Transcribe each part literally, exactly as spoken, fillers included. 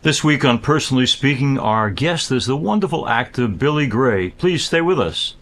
This week on Personally Speaking, our guest is the wonderful actor Billy Gray. Please stay with us.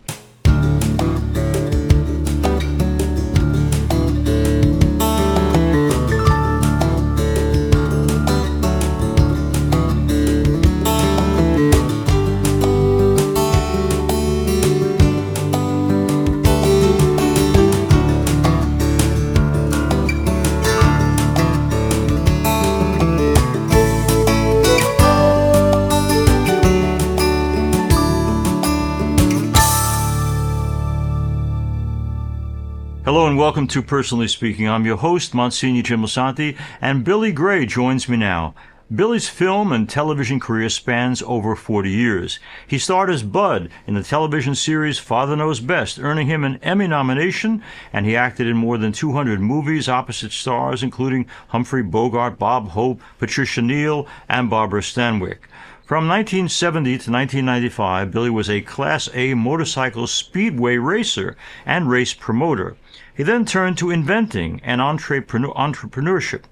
Welcome to Personally Speaking. I'm your host, Monsignor Jim Lisante, and Billy Gray joins me now. Billy's film and television career spans over forty years. He starred as Bud in the television series Father Knows Best, earning him an Emmy nomination, and he acted in more than two hundred movies opposite stars, including Humphrey Bogart, Bob Hope, Patricia Neal, and Barbara Stanwyck. From nineteen seventy to nineteen ninety-five, Billy was a Class A motorcycle speedway racer and race promoter. He then turned to inventing and entrepreneur, entrepreneurship.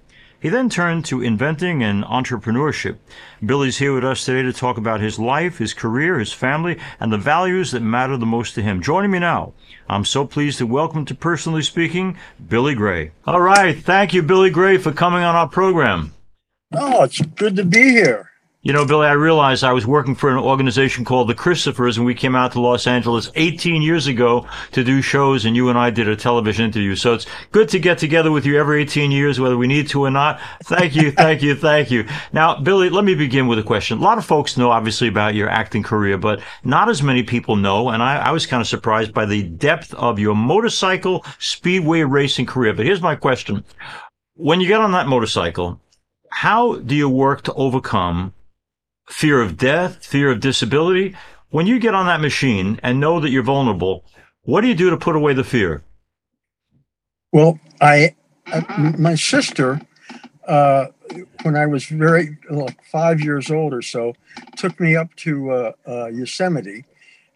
He then turned to inventing and entrepreneurship. Billy's here with us today to talk about his life, his career, his family, and the values that matter the most to him. Joining me now, I'm so pleased to welcome to Personally Speaking, Billy Gray. All right. Thank you, Billy Gray, for coming on our program. Oh, it's good to be here. You know, Billy, I realized I was working for an organization called The Christophers, and we came out to Los Angeles eighteen years ago to do shows, and you and I did a television interview. So it's good to get together with you every eighteen years, whether we need to or not. Thank you, thank you, thank you. Now, Billy, let me begin with a question. A lot of folks know, obviously, about your acting career, but not as many people know, and I, I was kind of surprised by the depth of your motorcycle speedway racing career. But here's my question. When you get on that motorcycle, how do you work to overcome fear of death, fear of disability? When you get on that machine and know that you're vulnerable, what do you do to put away the fear? Well, I, I my sister, uh, when I was very, like five years old or so, took me up to uh, uh, Yosemite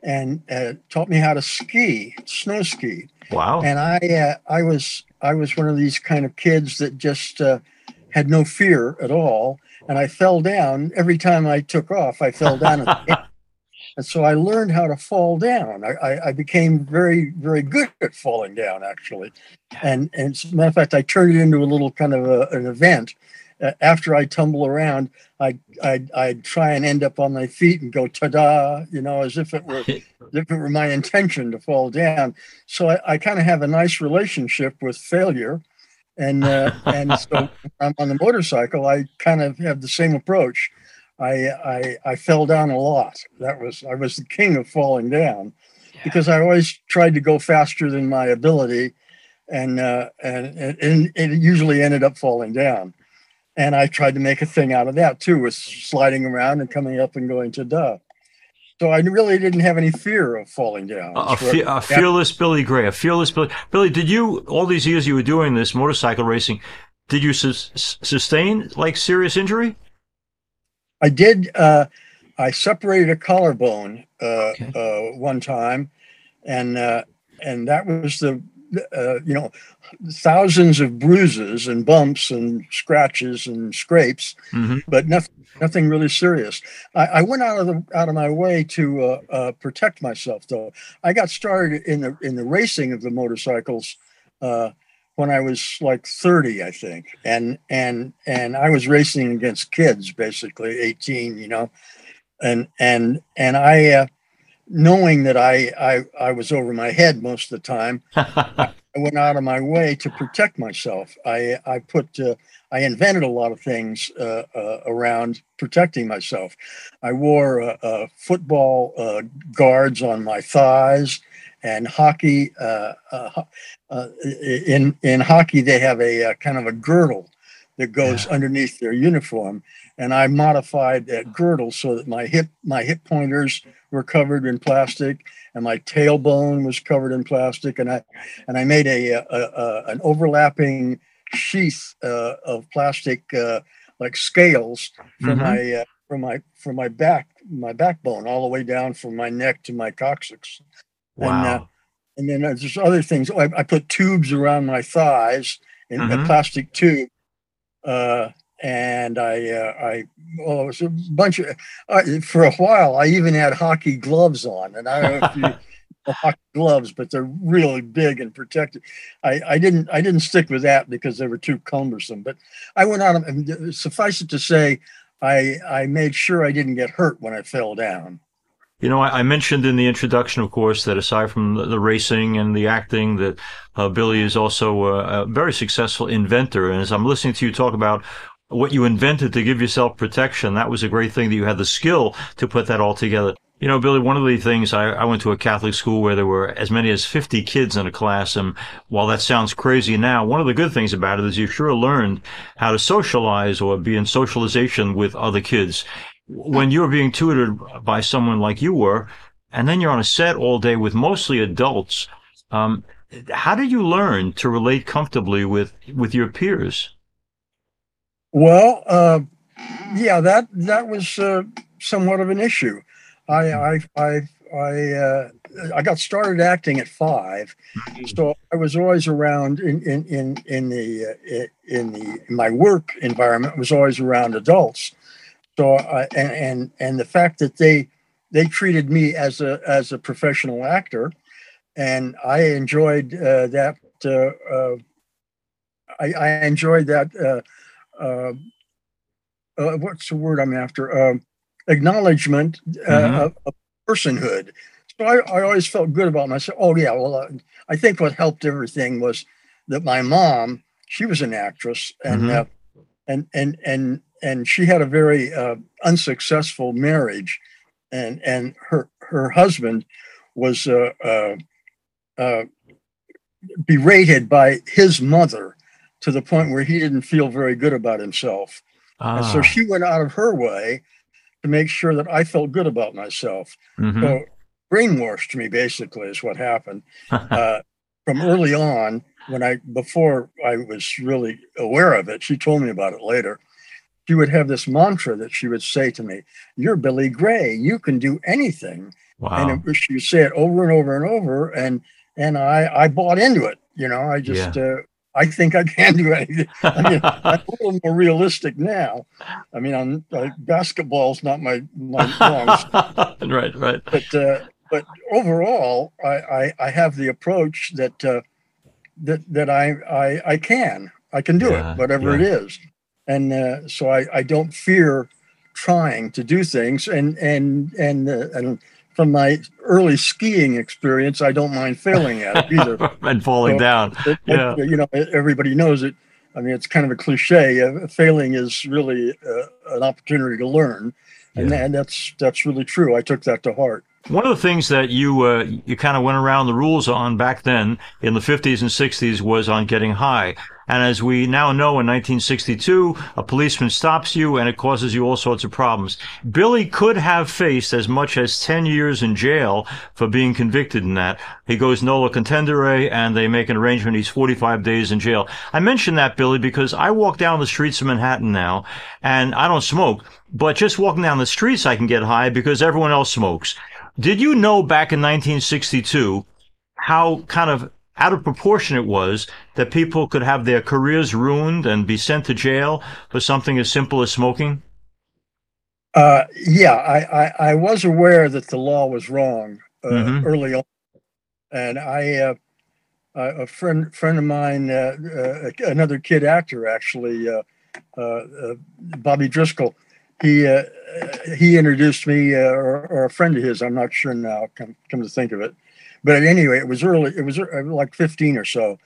and uh, taught me how to ski, snow ski. Wow! And I, uh, I was, I was one of these kind of kids that just uh, had no fear at all. And I fell down every time I took off. I fell down, and so I learned how to fall down. I, I, I became very, very good at falling down, actually. And, and as a matter of fact, I turned it into a little kind of a, an event. Uh, after I tumble around, I I I try and end up on my feet and go ta-da, you know, as if it were as if it were my intention to fall down. So I, I kind of have a nice relationship with failure. And uh, and so when I'm on the motorcycle, I kind of have the same approach. I, I I fell down a lot. That was I was the king of falling down, yeah. Because I always tried to go faster than my ability, and uh, and and it usually ended up falling down. And I tried to make a thing out of that too, with sliding around and coming up and going to duh. So I really didn't have any fear of falling down. A, fe- a fearless Billy Gray, a fearless Billy. Billy, did you, all these years you were doing this motorcycle racing, did you su- sustain like serious injury? I did. Uh, I separated a collarbone uh, okay. uh, one time, and uh, and that was the uh, you know thousands of bruises and bumps and scratches and scrapes, mm-hmm. but nothing. Nothing really serious. I, I went out of the, out of my way to uh, uh, protect myself, though. I got started in the in the racing of the motorcycles uh, when I was like thirty, I think, and and and I was racing against kids, basically eighteen, you know, and and and I, uh, knowing that I, I I was over my head most of the time, I went out of my way to protect myself. I I put. Uh, I invented a lot of things uh, uh, around protecting myself. I wore uh, uh, football uh, guards on my thighs, and hockey. Uh, uh, uh, in in hockey, they have a uh, kind of a girdle that goes yeah. underneath their uniform, and I modified that girdle so that my hip my hip pointers were covered in plastic, and my tailbone was covered in plastic, and I and I made a, a, a an overlapping sheath uh, of plastic, uh, like scales, from mm-hmm. my uh, from my from my back, my backbone, all the way down from my neck to my coccyx. Wow! And, uh, and then there's just other things. I, I put tubes around my thighs in mm-hmm. a plastic tube, uh, And I, uh, I, well, it was a bunch of, I, for a while, I even had hockey gloves on. And I don't know if you, the hockey gloves, but they're really big and protected. I, I didn't, I didn't stick with that because they were too cumbersome, but I went on, and suffice it to say, I, I made sure I didn't get hurt when I fell down. You know, I, I mentioned in the introduction, of course, that aside from the, the racing and the acting, that uh, Billy is also a, a very successful inventor. And as I'm listening to you talk about what you invented to give yourself protection, that was a great thing that you had the skill to put that all together. You know, Billy, one of the things, I, I went to a Catholic school where there were as many as fifty kids in a class, and while that sounds crazy now, one of the good things about it is you sure learned how to socialize or be in socialization with other kids. When you're being tutored by someone like you were, and then you're on a set all day with mostly adults, um, how did you learn to relate comfortably with, with your peers? Well, uh, yeah, that that was uh, somewhat of an issue. I I I I, uh, I got started acting at five, so I was always around in in in in the uh, in the in my work environment was always around adults. So I, and, and and the fact that they they treated me as a as a professional actor, and I enjoyed uh, that. Uh, uh, I, I enjoyed that. Uh, uh, uh, what's the word I'm after? Um, acknowledgement uh, mm-hmm. of, of personhood. So I, I always felt good about myself. Oh yeah. Well, uh, I think what helped everything was that my mom, she was an actress, and mm-hmm. uh, and and and. And she had a very uh, unsuccessful marriage, and and her her husband was uh, uh, uh, berated by his mother to the point where he didn't feel very good about himself. Ah. And so she went out of her way to make sure that I felt good about myself. Mm-hmm. So brainwashed me, basically, is what happened uh, from early on. When I before I was really aware of it, she told me about it later. She would have this mantra that she would say to me, "You're Billy Gray. You can do anything." Wow. And it, she would say it over and over and over. And, and I, I bought into it. You know, I just, yeah. uh, I think I can do anything. I mean, I'm a little more realistic now. I mean, I'm, uh, basketball's not my, my long. Right, right. But, uh, but overall, I, I, I have the approach that, uh, that, that I, I, I can, I can do yeah, it, whatever yeah. it is. And uh, so I, I don't fear trying to do things. And and and, uh, and from my early skiing experience, I don't mind failing at it either. And falling so, down. It, yeah. it, you know, everybody knows it. I mean, it's kind of a cliche. Uh, failing is really uh, an opportunity to learn. And, yeah. and that's that's really true. I took that to heart. One of the things that you uh, you kind of went around the rules on back then in the fifties and sixties was on getting high. And as we now know, in nineteen sixty-two, a policeman stops you and it causes you all sorts of problems. Billy could have faced as much as ten years in jail for being convicted in that. He goes nolo contendere and they make an arrangement. He's forty-five days in jail. I mention that, Billy, because I walk down the streets of Manhattan now and I don't smoke, but just walking down the streets, I can get high because everyone else smokes. Did you know back in nineteen sixty-two how kind of out of proportion it was that people could have their careers ruined and be sent to jail for something as simple as smoking? Uh, yeah, I, I, I was aware that the law was wrong uh, mm-hmm. early on. And I, uh, a friend friend of mine, uh, uh, another kid actor, actually, uh, uh, uh, Bobby Driscoll, He uh, he introduced me, uh, or, or a friend of his. I'm not sure now. Come, come to think of it, but anyway, it was early. It was like fifteen or so,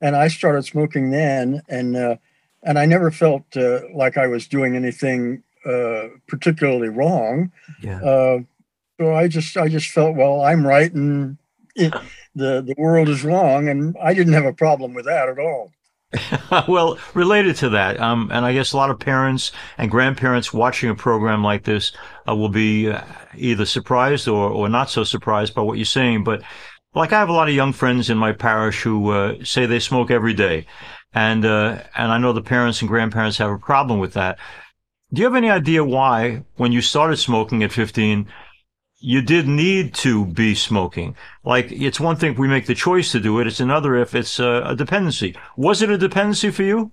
and I started smoking then, and uh, and I never felt uh, like I was doing anything uh, particularly wrong. Yeah. Uh, so I just I just felt, well, I'm right, and it, the the world is wrong, and I didn't have a problem with that at all. Well, related to that, um, and I guess a lot of parents and grandparents watching a program like this uh, will be uh, either surprised or, or not so surprised by what you're saying. But like I have a lot of young friends in my parish who uh, say they smoke every day. And, uh, and I know the parents and grandparents have a problem with that. Do you have any idea why, when you started smoking at fifteen, you did need to be smoking? Like, it's one thing if we make the choice to do it. It's another if it's a, a dependency. Was it a dependency for you?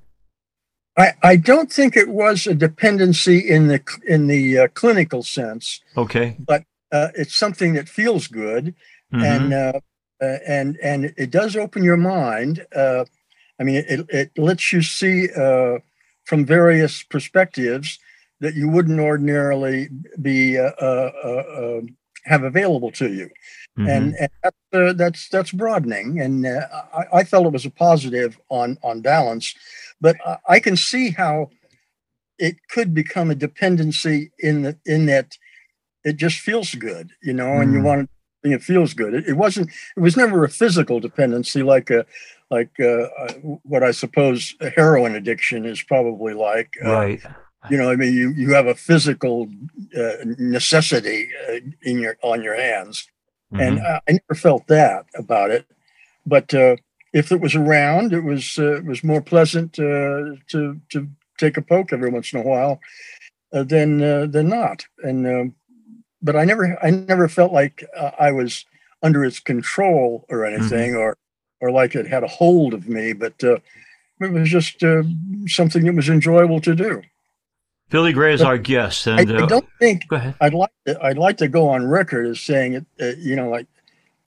I, I don't think it was a dependency in the in the uh, clinical sense. Okay, but uh, it's something that feels good, mm-hmm. and uh, and and it does open your mind. Uh, I mean, it it lets you see uh, from various perspectives that you wouldn't ordinarily be uh, uh, uh, have available to you, mm-hmm. and, and that's, uh, that's that's broadening. And uh, I, I felt it was a positive on on balance. But I can see how it could become a dependency in the, in that it just feels good, you know, and mm. you want to, it feels good. It, it wasn't, it was never a physical dependency like a, like a, what I suppose a heroin addiction is probably like. Right. Uh, you know, I mean, you, you have a physical uh, necessity uh, in your, on your hands. Mm-hmm. And I, I never felt that about it. But, uh, if it was around, it was uh, it was more pleasant uh, to to take a poke every once in a while uh, than uh, than not. And uh, but I never I never felt like uh, I was under its control or anything, mm-hmm. or or like it had a hold of me. But uh, it was just uh, something that was enjoyable to do. Billy Gray is but our guest, and I, uh, I don't think go ahead. I'd like to, I'd like to go on record as saying it. Uh, you know, like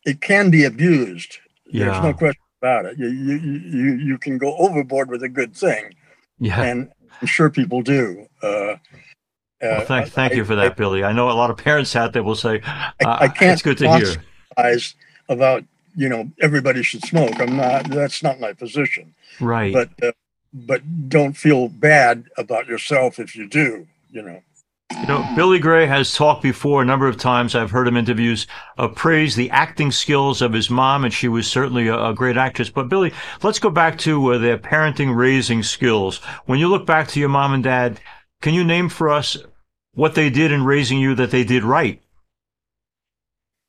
it can be abused. Yeah. There's no question about it. You, you you you can go overboard with a good thing, yeah. And I'm sure people do. Uh, uh, well, thank thank I, you for that, I, Billy. I know a lot of parents out there will say, uh, I, I can't it's good to hear. About, you know, everybody should smoke. I'm not. That's not my position. Right. But uh, but don't feel bad about yourself if you do. You know. You know, Billy Gray has talked before a number of times. I've heard him interviews uh, praise the acting skills of his mom, and she was certainly a, a great actress. But, Billy, let's go back to uh, their parenting, raising skills. When you look back to your mom and dad, can you name for us what they did in raising you that they did right?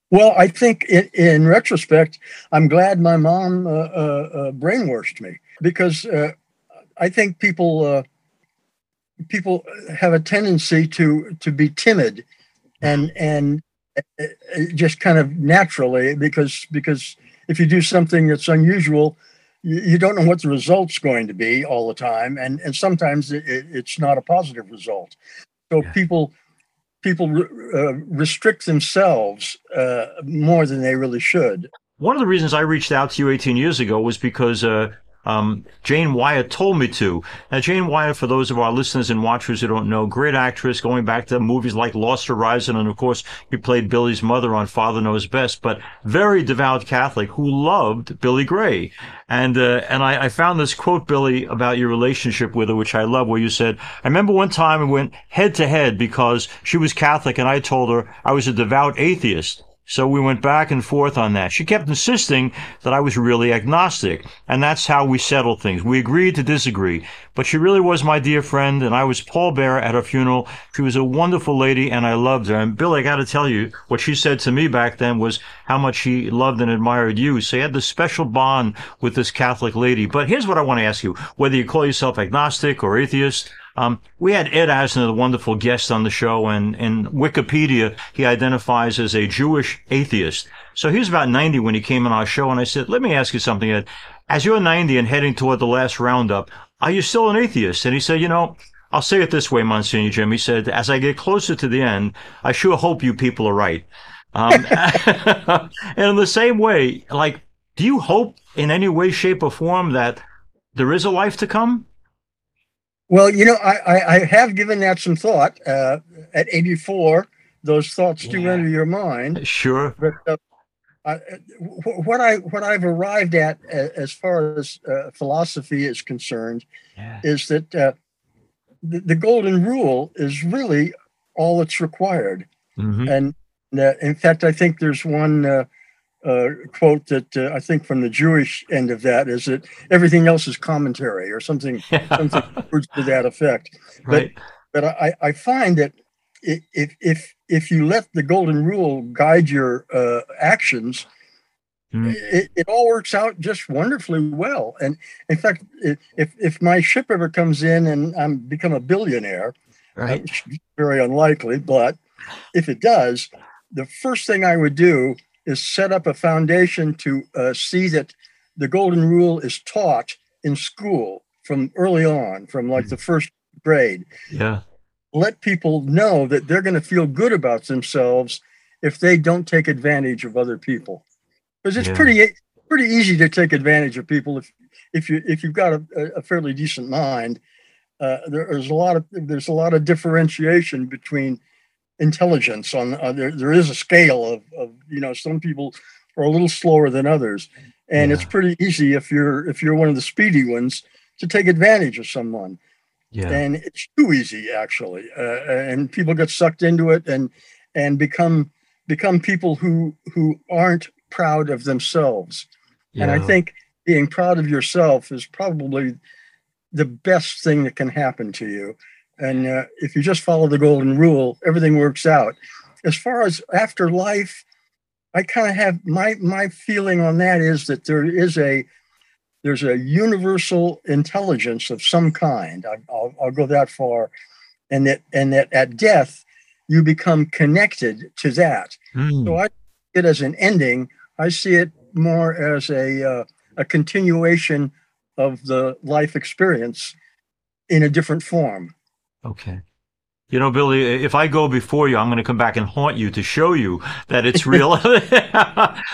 Well, I think in, in retrospect, I'm glad my mom uh, uh, brainwashed me, because uh, I think people... Uh, people have a tendency to, to be timid and, and just kind of naturally, because, because if you do something that's unusual, you, you don't know what the result's going to be all the time. And, and sometimes it, it's not a positive result. So yeah. people, people re, uh, restrict themselves uh, more than they really should. One of the reasons I reached out to you eighteen years ago was because, uh, Um, Jane Wyatt told me to. Now, Jane Wyatt, for those of our listeners and watchers who don't know, great actress, going back to movies like Lost Horizon, and of course, she played Billy's mother on Father Knows Best, but very devout Catholic who loved Billy Gray. And, uh, and I, I found this quote, Billy, about your relationship with her, which I love, where you said, I remember one time we went head to head because she was Catholic and I told her I was a devout atheist. So we went back and forth on that. She kept insisting that I was really agnostic, and that's how we settled things. We agreed to disagree, but she really was my dear friend, and I was pallbearer at her funeral. She was a wonderful lady, and I loved her. And, Bill, I got to tell you, what she said to me back then was how much she loved and admired you. So you had this special bond with this Catholic lady. But here's what I want to ask you, whether you call yourself agnostic or atheist. Um, we had Ed Asner, the wonderful guest on the show, and in Wikipedia, he identifies as a Jewish atheist. So he was about ninety when he came on our show, and I said, let me ask you something, Ed. As you're ninety and heading toward the last roundup, are you still an atheist? And he said, you know, I'll say it this way, Monsignor Jim. He said, as I get closer to the end, I sure hope you people are right. Um, and in the same way, like, do you hope in any way, shape, or form that there is a life to come? Well, you know, I, I, I have given that some thought. Uh, at eighty-four, those thoughts do yeah. enter your mind. Sure. But uh, I, what I what I've arrived at uh, as far as uh, philosophy is concerned yeah. is that uh, the, the golden rule is really all that's required. Mm-hmm. And uh, in fact, I think there's one uh, uh, quote that uh, I think from the Jewish end of that is that everything else is commentary or something. something to that effect, right. but but I, I find that if if if you let the golden rule guide your uh, actions, mm. it, it all works out just wonderfully well. And in fact, if if my ship ever comes in and I'm become a billionaire, right, which is very unlikely, but if it does, the first thing I would do is set up a foundation to uh, see that the golden rule is taught in school. from early on, from like the first grade. Yeah. Let people know that they're going to feel good about themselves if they don't take advantage of other people. Because it's yeah. pretty pretty easy to take advantage of people if if you if you've got a, a fairly decent mind. Uh, there, there's a lot of there's a lot of differentiation between intelligence. On uh, there there is a scale of of you know, some people are a little slower than others, and yeah. it's pretty easy if you're if you're one of the speedy ones to take advantage of someone. Yeah. And it's too easy, actually. Uh, and people get sucked into it and and become become people who who aren't proud of themselves. Yeah. And I think being proud of yourself is probably the best thing that can happen to you. And uh, if you just follow the golden rule, everything works out. As far as afterlife, I kind of have my my feeling on that is that there is a There's a universal intelligence of some kind. I, I'll, I'll go that far, and that and that at death you become connected to that. Mm. So I see it as an ending. I see it more as a uh, a continuation of the life experience in a different form. Okay. You know, Billy, if I go before you, I'm going to come back and haunt you to show you that it's real.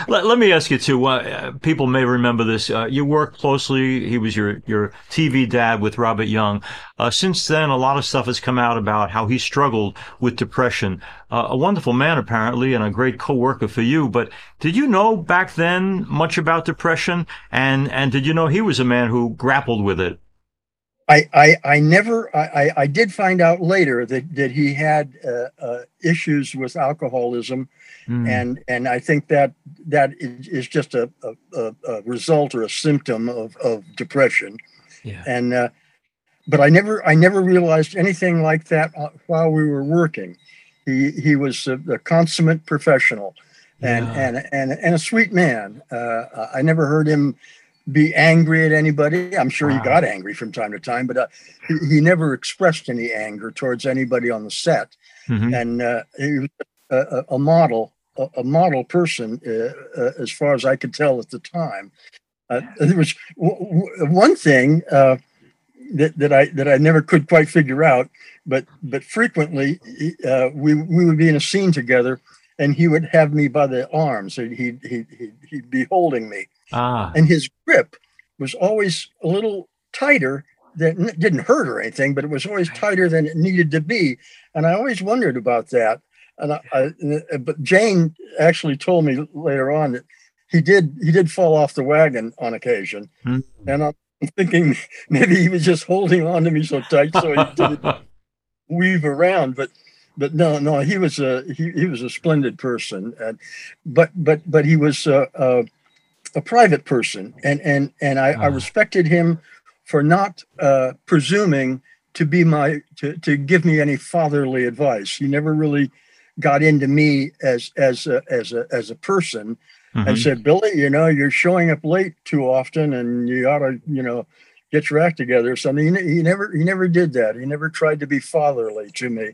let, let me ask you, too. Uh, people may remember this. Uh, you worked closely. He was your, your T V dad with Robert Young. Uh, since then, a lot of stuff has come out about how he struggled with depression. Uh, a wonderful man, apparently, and a great co-worker for you. But did you know back then much about depression? And, and did you know he was a man who grappled with it? I, I, I never, I, I did find out later that, that he had uh, uh, issues with alcoholism. Mm. And and I think that that is just a, a, a result or a symptom of, of depression. Yeah. And, uh, but I never, I never realized anything like that while we were working. He, he was a, a consummate professional and, yeah. and, and, and a sweet man. Uh, I never heard him be angry at anybody. I'm sure wow. he got angry from time to time, but uh, he, he never expressed any anger towards anybody on the set. Mm-hmm. And uh, he was a, a model, a, a model person, uh, uh, as far as I could tell at the time. Uh, there was w- w- one thing uh, that that I that I never could quite figure out, but but frequently uh, we we would be in a scene together, and he would have me by the arms. He he he he'd be holding me. Ah. And his grip was always a little tighter than, it didn't hurt or anything, but it was always tighter than it needed to be. And I always wondered about that. And I, I, but Jane actually told me later on that he did he did fall off the wagon on occasion. Hmm. And I'm thinking maybe he was just holding on to me so tight so he didn't weave around. But but no no he was a he, he was a splendid person. And but but but he was. Uh, uh, a private person. And, and, and I, ah. I respected him for not uh, presuming to be my, to, to give me any fatherly advice. He never really got into me as, as a, as a, as a person mm-hmm. and said, Billy, you know, you're showing up late too often and you ought to, you know, get your act together or something. He, he never, he never did that. He never tried to be fatherly to me.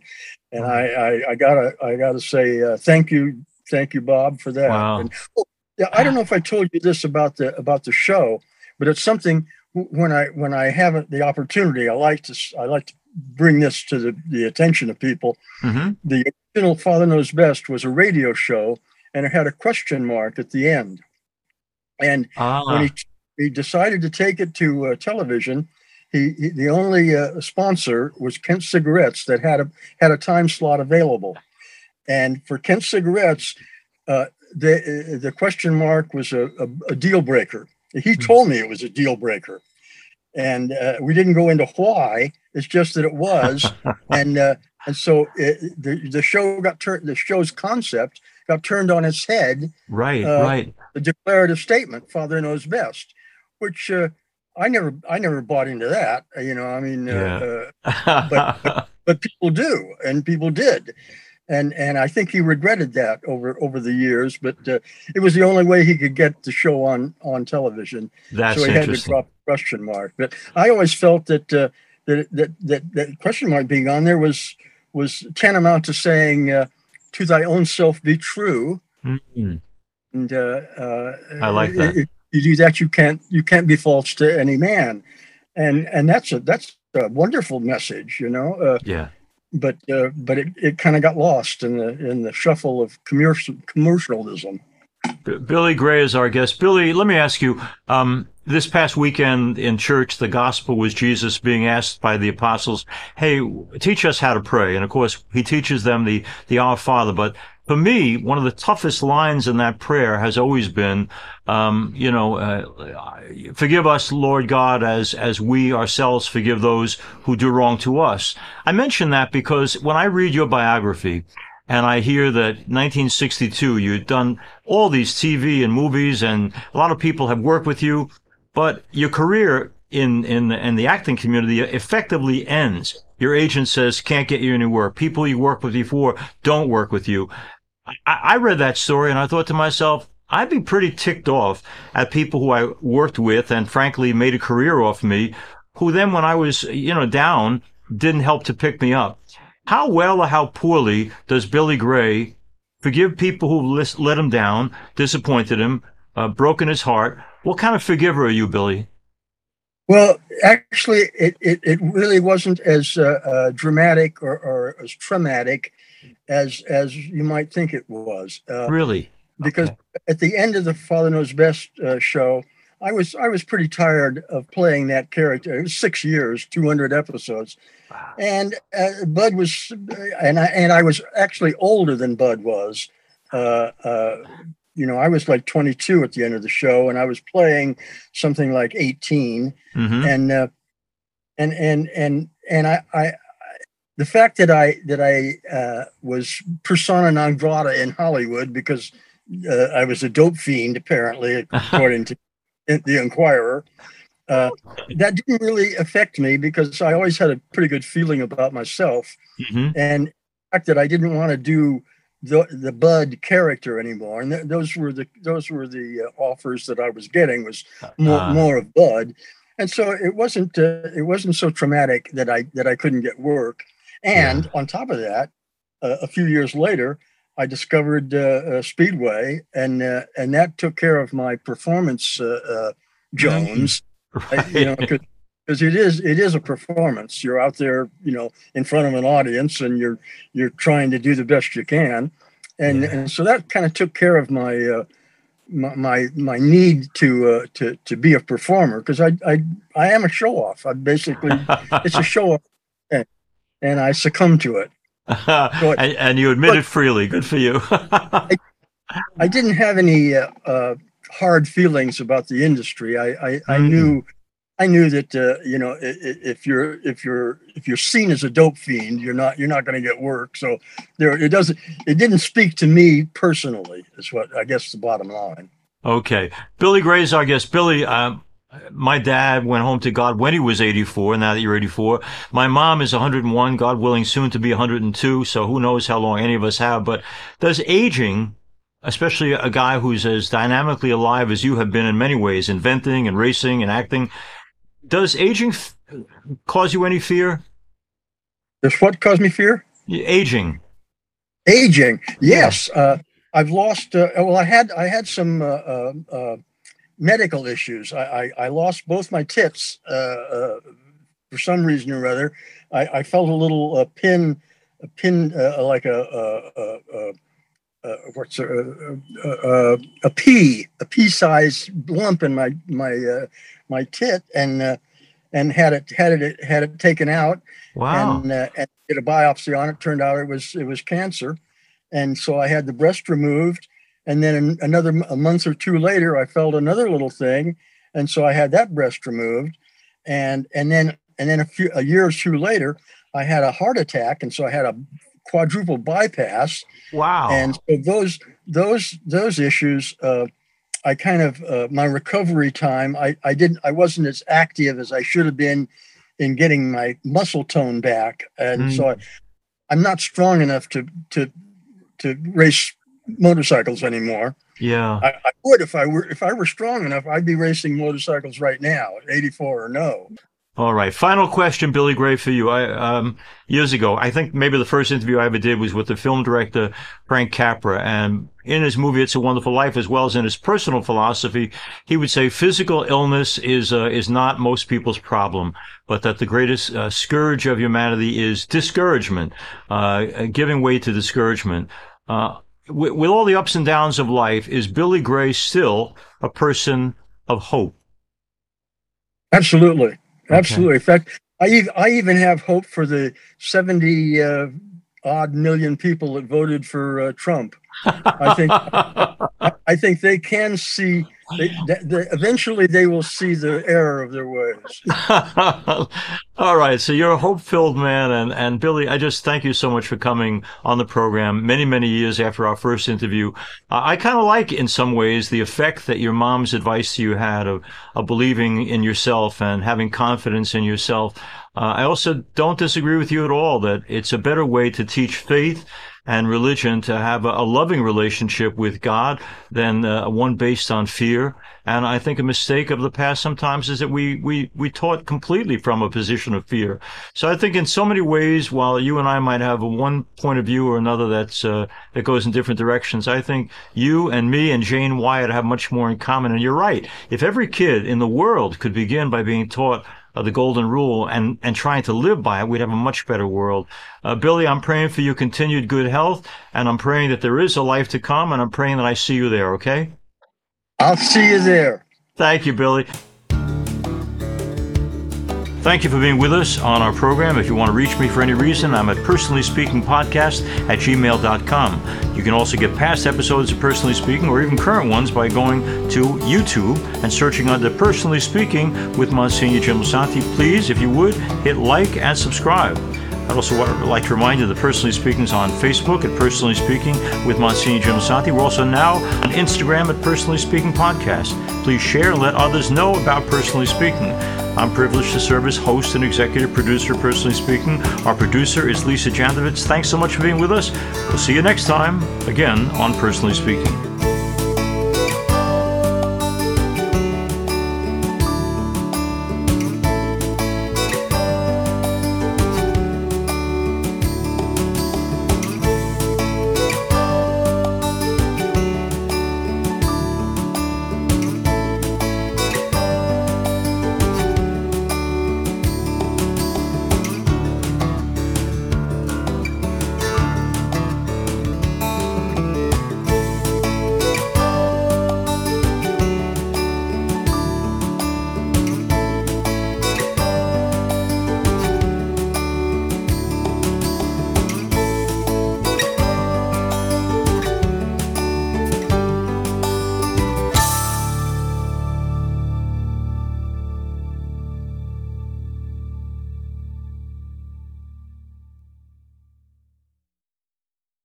And I, I, I gotta, I gotta say, uh, thank you. Thank you, Bob, for that. Wow. And, oh, yeah, I don't know if I told you this about the about the show, but it's something when I when I have the opportunity, I like to I like to bring this to the, the attention of people. Mm-hmm. The original Father Knows Best was a radio show, and it had a question mark at the end. And ah. when he, he decided to take it to uh, television, he, he the only uh, sponsor was Kent Cigarettes that had a had a time slot available, and for Kent Cigarettes. Uh, The the question mark was a, a, a deal breaker. He told me it was a deal breaker, and uh, we didn't go into why. It's just that it was, and uh, and so it, the the show got turned. The show's concept got turned on its head. Right, uh, right. The declarative statement, "Father knows best," which uh, I never I never bought into that. You know, I mean, uh, yeah. uh, but, but but people do, and people did. And and I think he regretted that over, over the years, but uh, it was the only way he could get the show on, on television. That's so he had to drop the question mark. But I always felt that uh, that, that that that question mark being on there was was tantamount to saying, uh, "To thy own self be true." Mm-hmm. And uh, uh, I like that. If you do that, you can't you can't be false to any man. And and that's a that's a wonderful message, you know. Uh, yeah. But uh, but it, it kind of got lost in the in the shuffle of commercial, commercialism. Billy Gray is our guest. Billy, let me ask you, um, this past weekend in church, the gospel was Jesus being asked by the apostles, hey, teach us how to pray. And, of course, he teaches them the, the Our Father. But for me, one of the toughest lines in that prayer has always been, um, you know, uh, forgive us, Lord God, as as we ourselves forgive those who do wrong to us. I mention that because when I read your biography, and I hear that nineteen sixty-two, you've done all these T V and movies, and a lot of people have worked with you, but your career in, in, in the acting community effectively ends. Your agent says, can't get you any work. People you worked with before don't work with you. I, I read that story, and I thought to myself, I'd be pretty ticked off at people who I worked with and, frankly, made a career off me, who then, when I was, you know, down, didn't help to pick me up. How well or how poorly does Billy Gray forgive people who let him down, disappointed him, uh, broken his heart? What kind of forgiver are you, Billy? Well, actually, it, it, it really wasn't as uh, uh, dramatic or, or as traumatic as as you might think it was. Uh, really? Because okay. At the end of the Father Knows Best uh, show, I was I was pretty tired of playing that character. It was six years, two hundred episodes, wow. and uh, Bud was, and I and I was actually older than Bud was. Uh, uh, you know, I was like twenty-two at the end of the show, and I was playing something like eighteen. Mm-hmm. And uh, and and and and I, I, the fact that I that I uh, was persona non grata in Hollywood because uh, I was a dope fiend, apparently, according to. The Inquirer, uh, that didn't really affect me because I always had a pretty good feeling about myself. Mm-hmm. And the fact that I didn't want to do the the Bud character anymore. And th- those were the those were the uh, offers that I was getting was more, uh, more of Bud. And so it wasn't uh, it wasn't so traumatic that I that I couldn't get work. And yeah. on top of that, uh, a few years later, I discovered uh, uh, Speedway, and uh, and that took care of my performance, uh, uh, Jones. Right. I, you know, because it is it is a performance. You're out there, you know, in front of an audience, and you're you're trying to do the best you can, and yeah. and so that kind of took care of my uh, my, my my need to uh, to to be a performer because I I I am a show off. I basically it's a show off, and, and I succumbed to it. Uh, and, and you admit but, it freely. Good for you. I, I didn't have any uh, uh, hard feelings about the industry. I, I, I mm. knew, I knew that uh, you know if you're if you're if you're seen as a dope fiend, you're not you're not going to get work. So there, it doesn't it didn't speak to me personally. Is what I guess the bottom line. Okay, Billy Gray's our guest. Billy. Um, My dad went home to God when he was eighty-four. Now that you're eighty-four, my mom is one hundred one, God willing, soon to be one hundred two. So who knows how long any of us have. But does aging, especially a guy who's as dynamically alive as you have been in many ways, inventing and racing and acting, does aging f- cause you any fear? Does what cause me fear? Aging. Aging. Yes. Uh, I've lost. Uh, well, I had. I had some. Uh, uh, medical issues. I, I, I lost both my tits uh, uh, for some reason or other. I, I felt a little uh, pin, a pin uh, like a, a, a, a what's a, a, a, a pea, a pea-sized lump in my my uh, my tit, and uh, and had it had it had it taken out. Wow! And, uh, and did a biopsy on it. Turned out it was it was cancer, and so I had the breast removed. And then another a month or two later, I felt another little thing, and so I had that breast removed, and and then and then a few a year or two later, I had a heart attack, and so I had a quadruple bypass. Wow! And so those those those issues, uh, I kind of uh, my recovery time, I I didn't I wasn't as active as I should have been in getting my muscle tone back, and mm. so I, I'm not strong enough to to to race motorcycles anymore. Yeah, I, I would if I were if I were strong enough. I'd be racing motorcycles right now, at eighty-four or no. All right. Final question, Billy Gray, for you. I, um, years ago, I think maybe the first interview I ever did was with the film director, Frank Capra. And in his movie, It's a Wonderful Life, as well as in his personal philosophy, he would say physical illness is, uh, is not most people's problem, but that the greatest uh, scourge of humanity is discouragement, uh, giving way to discouragement. Uh, with, with all the ups and downs of life, is Billy Gray still a person of hope? Absolutely. Absolutely. Okay. In fact, I I even have hope for the seventy uh, odd million people that voted for uh, Trump. I think I, I think they can see. They, they, they, eventually, they will see the error of their ways. All right. So you're a hope-filled man, and and Billy, I just thank you so much for coming on the program. Many many years after our first interview, uh, I kind of like, in some ways, the effect that your mom's advice to you had of of believing in yourself and having confidence in yourself. Uh, I also don't disagree with you at all that it's a better way to teach faith and religion, to have a, a loving relationship with God than uh, one based on fear. And I think a mistake of the past sometimes is that we, we, we taught completely from a position of fear. So I think in so many ways, while you and I might have a one point of view or another that's, uh, that goes in different directions, I think you and me and Jane Wyatt have much more in common. And you're right. If every kid in the world could begin by being taught of the golden rule and, and trying to live by it, we'd have a much better world. Uh, Billy, I'm praying for your continued good health, and I'm praying that there is a life to come, and I'm praying that I see you there, okay? I'll see you there. Thank you, Billy. Thank you for being with us on our program. If you want to reach me for any reason, I'm at personally speaking podcast at gmail dot com. You can also get past episodes of Personally Speaking or even current ones by going to YouTube and searching under Personally Speaking with Monsignor Jim Lisante. Please, if you would, hit like and subscribe. I'd also like to remind you that Personally Speaking is on Facebook at Personally Speaking with Monsignor Jim Lisante. We're also now on Instagram at Personally Speaking Podcast. Please share and let others know about Personally Speaking. I'm privileged to serve as host and executive producer of Personally Speaking. Our producer is Lisa Jandovitz. Thanks so much for being with us. We'll see you next time, again, on Personally Speaking.